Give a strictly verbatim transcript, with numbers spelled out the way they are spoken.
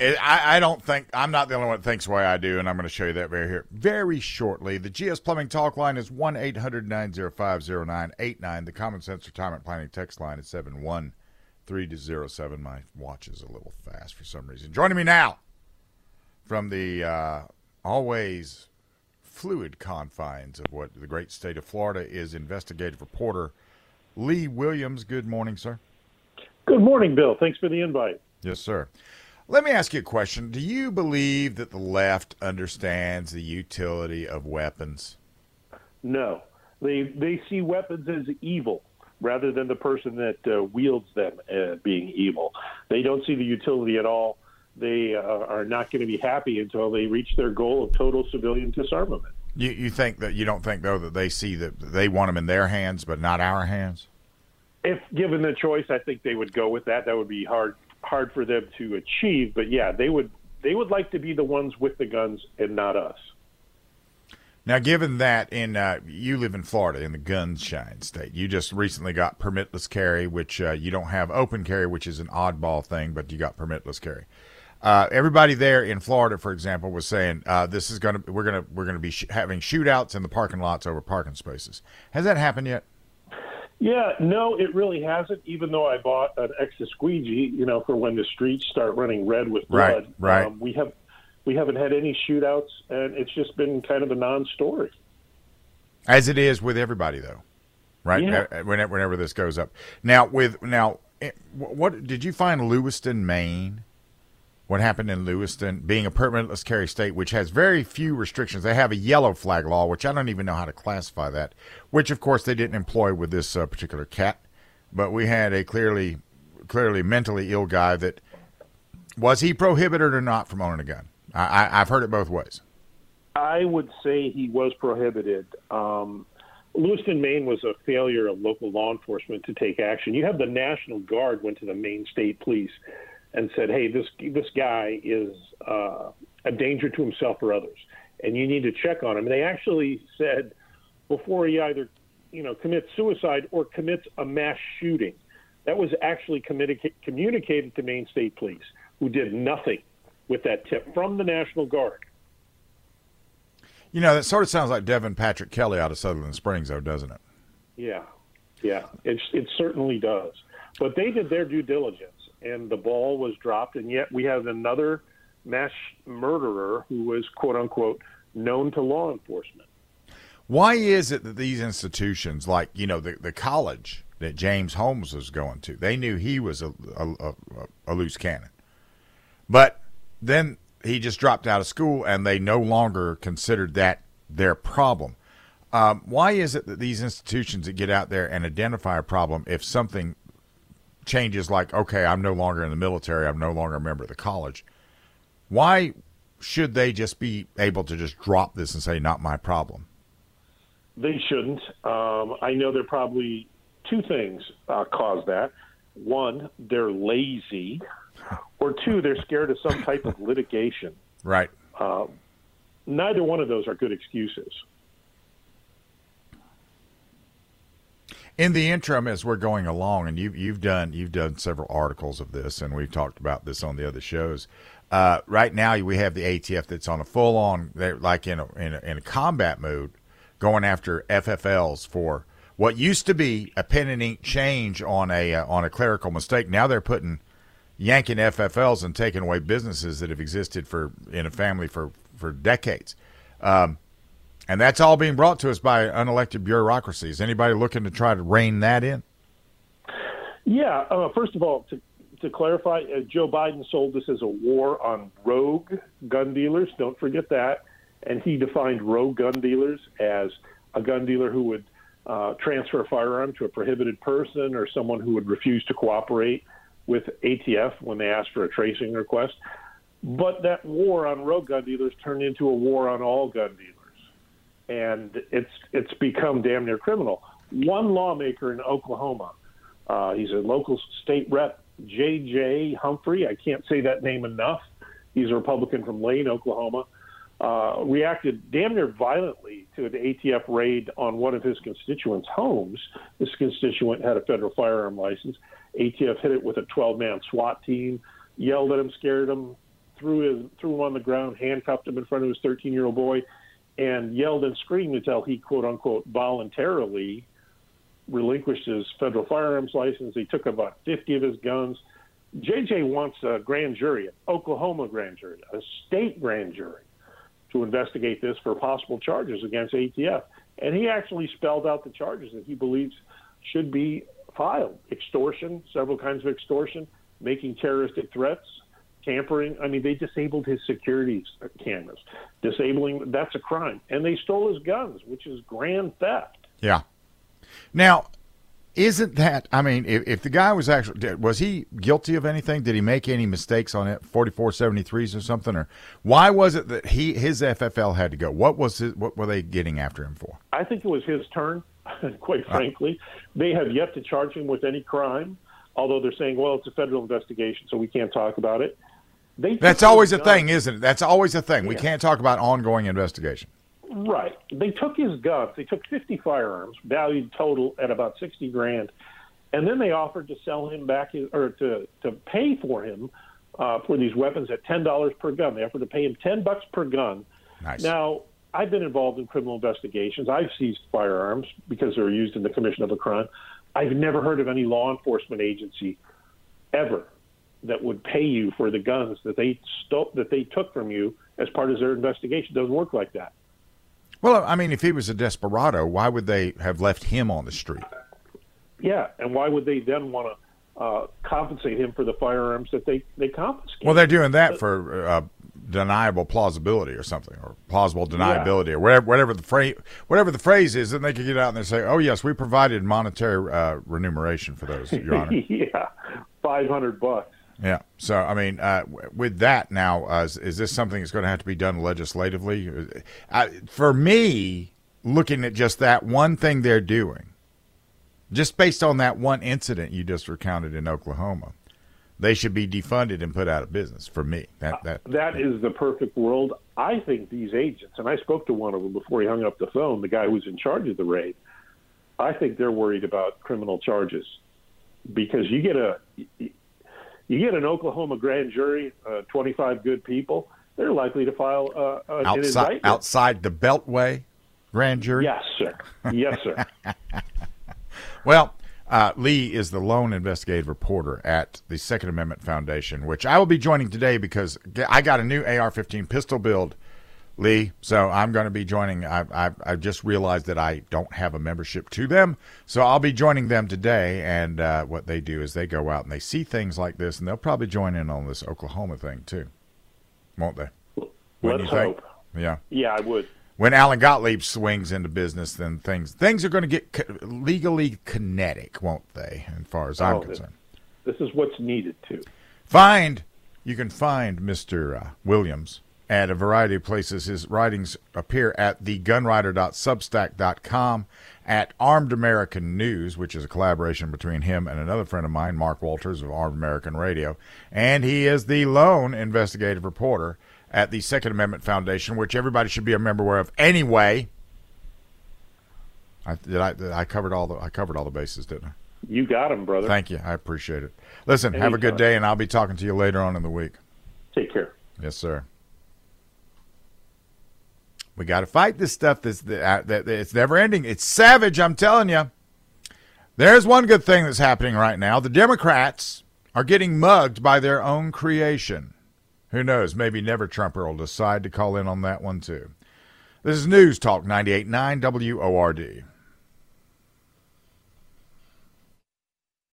It, I, I don't think, I'm not the only one that thinks the way I do, and I'm going to show you that very here very shortly. The G S Plumbing Talk line is one eight hundred nine oh five oh nine eight nine. The Common Sense Retirement Planning text line is seven one three oh seven. My watch is a little fast for some reason. Joining me now from the uh, always fluid confines of what the great state of Florida is, investigative reporter Lee Williams. Good morning, sir. Good morning, Bill. Thanks for the invite. Yes, sir. Let me ask you a question. Do you believe that the left understands the utility of weapons? No. They they see weapons as evil rather than the person that uh, wields them uh, being evil. They don't see the utility at all. They uh, are not going to be happy until they reach their goal of total civilian disarmament. You, you think that you don't think, though, that they see that they want them in their hands but not our hands? If given the choice, I think they would go with that. That would be hard. hard for them to achieve, but yeah, they would they would like to be the ones with the guns and not us. Now, given that in uh, you live in Florida, in the gunshine state, you just recently got permitless carry, which uh, you don't have open carry, which is an oddball thing, but you got permitless carry. Uh, everybody there in Florida, for example, was saying uh, this is going to we're going to we're going to be sh- having shootouts in the parking lots over parking spaces. Has that happened yet? Yeah, no, it really hasn't, even though I bought an extra squeegee, you know, for when the streets start running red with blood. Right, right. Um, we, have, we haven't had any shootouts, and it's just been kind of a non-story. As it is with everybody, though, right? Yeah. Whenever, whenever this goes up. Now, with now, what did you find Lewiston, Maine? What happened in Lewiston, being a permitless carry state, which has very few restrictions. They have a yellow flag law, which I don't even know how to classify that, which, of course, they didn't employ with this uh, particular cat. But we had a clearly clearly mentally ill guy that, was he prohibited or not from owning a gun? I, I, I've heard it both ways. I would say he was prohibited. Um, Lewiston, Maine was a failure of local law enforcement to take action. You have the National Guard went to the Maine State Police and said, hey, this this guy is uh, a danger to himself or others, and you need to check on him. And they actually said before he either, you know, commits suicide or commits a mass shooting. That was actually communica- communicated to Maine State Police, who did nothing with that tip from the National Guard. You know, that sort of sounds like Devin Patrick Kelly out of Sutherland Springs, though, doesn't it? Yeah, yeah, it, it certainly does. But they did their due diligence, and the ball was dropped, and yet we have another mass murderer who was, quote-unquote, known to law enforcement. Why is it that these institutions, like, you know, the, the college that James Holmes was going to, they knew he was a, a, a, a loose cannon. But then he just dropped out of school, and they no longer considered that their problem. Um, why is it that these institutions that get out there and identify a problem, if something changes, like, okay, I'm no longer in the military, I'm no longer a member of the college, why should they just be able to just drop this and say, not my problem? They shouldn't. Um, I know there probably two things uh, cause that. One, they're lazy, or two, they're scared of some type of litigation. Right. Uh, neither one of those are good excuses. In the interim, as we're going along, and you've you've done you've done several articles of this, and we've talked about this on the other shows. Uh, right now, we have the A T F that's on a full on, they're like in a, in a, in a combat mode, going after F F Ls for what used to be a pen and ink change on a uh, on a clerical mistake. Now they're putting yanking F F Ls and taking away businesses that have existed for in a family for for decades. Um, And that's all being brought to us by unelected bureaucracies. Anybody looking to try to rein that in? Yeah. Uh, first of all, to, to clarify, uh, Joe Biden sold this as a war on rogue gun dealers. Don't forget that. And he defined rogue gun dealers as a gun dealer who would uh, transfer a firearm to a prohibited person or someone who would refuse to cooperate with A T F when they asked for a tracing request. But that war on rogue gun dealers turned into a war on all gun dealers. And it's it's become damn near criminal. One lawmaker in Oklahoma, uh, he's a local state rep, J J. Humphrey. I can't say that name enough. He's a Republican from Lane, Oklahoma. Uh, reacted damn near violently to an A T F raid on one of his constituents' homes. This constituent had a federal firearm license. A T F hit it with a twelve-man SWAT team, yelled at him, scared him, threw his, threw him on the ground, handcuffed him in front of his thirteen-year-old boy, and yelled and screamed until he, quote unquote, voluntarily relinquished his federal firearms license. He took about fifty of his guns. J J wants a grand jury, an Oklahoma grand jury, a state grand jury, to investigate this for possible charges against A T F. And he actually spelled out the charges that he believes should be filed: extortion, several kinds of extortion, making terroristic threats, tampering. I mean, they disabled his security cameras. Disabling, that's a crime. And they stole his guns, which is grand theft. Yeah. Now, isn't that, I mean, if, if the guy was actually, was he guilty of anything? Did he make any mistakes on it, forty-four seventy-threes or something? Or why was it that he his F F L had to go? What was his, what were they getting after him for? I think it was his turn, quite frankly. Uh, they have yet to charge him with any crime, although they're saying, well, it's a federal investigation, so we can't talk about it. They That's always a gun. thing, isn't it? That's always a thing. Yeah. We can't talk about ongoing investigation. Right. They took his guns. They took fifty firearms, valued total at about sixty grand, and then they offered to sell him back his, or to, to pay for him uh, for these weapons at ten dollars per gun. They offered to pay him ten bucks per gun. Nice. Now, I've been involved in criminal investigations. I've seized firearms because they're used in the commission of a crime. I've never heard of any law enforcement agency ever that would pay you for the guns that they stole, that they took from you as part of their investigation. It doesn't work like that. Well, I mean, if he was a desperado, why would they have left him on the street? Yeah, and why would they then want to uh, compensate him for the firearms that they, they confiscated? Well, they're doing that for uh, deniable plausibility or something, or plausible deniability, yeah. or whatever, whatever the phrase whatever the phrase is. Then they could get out and they say, "Oh yes, we provided monetary uh, remuneration for those, Your Honor." Yeah, five hundred bucks. Yeah. So, I mean, uh, with that now, uh, is, is this something that's going to have to be done legislatively? I, for me, looking at just that one thing they're doing, just based on that one incident you just recounted in Oklahoma, they should be defunded and put out of business, for me. That that, uh, that is the perfect world. I think these agents, and I spoke to one of them before he hung up the phone, the guy who was in charge of the raid, I think they're worried about criminal charges because you get a – You get an Oklahoma grand jury, uh, twenty-five good people, they're likely to file uh, an outside, indictment. Outside the Beltway grand jury? Yes, sir. Yes, sir. Well, uh, Lee is the lone investigative reporter at the Second Amendment Foundation, which I will be joining today because I got a new A R fifteen pistol build, Lee, so I'm going to be joining. I, I, I just realized that I don't have a membership to them, so I'll be joining them today. And uh, what they do is they go out and they see things like this, and they'll probably join in on this Oklahoma thing too, won't they? Wouldn't Let's hope. Yeah. Yeah, I would. When Alan Gottlieb swings into business, then things things are going to get co- legally kinetic, won't they? As far as oh, I'm concerned, this, this is what's needed too. Find you can find Mister Uh, Williams at a variety of places. His writings appear at the gun writer dot substack dot com, at Armed American News, which is a collaboration between him and another friend of mine, Mark Walters of Armed American Radio, and he is the lone investigative reporter at the Second Amendment Foundation, which everybody should be a member of anyway. I, did I, did I covered all the I covered all the bases, didn't I? You got him, brother. Thank you. I appreciate it. Listen, Anytime. Have a good day, and I'll be talking to you later on in the week. Take care. Yes, sir. We got to fight this stuff. That's that, that, that it's never ending. It's savage, I'm telling you. There's one good thing that's happening right now. The Democrats are getting mugged by their own creation. Who knows? Maybe Never Trumper will decide to call in on that one, too. This is News Talk ninety-eight point nine W O R D.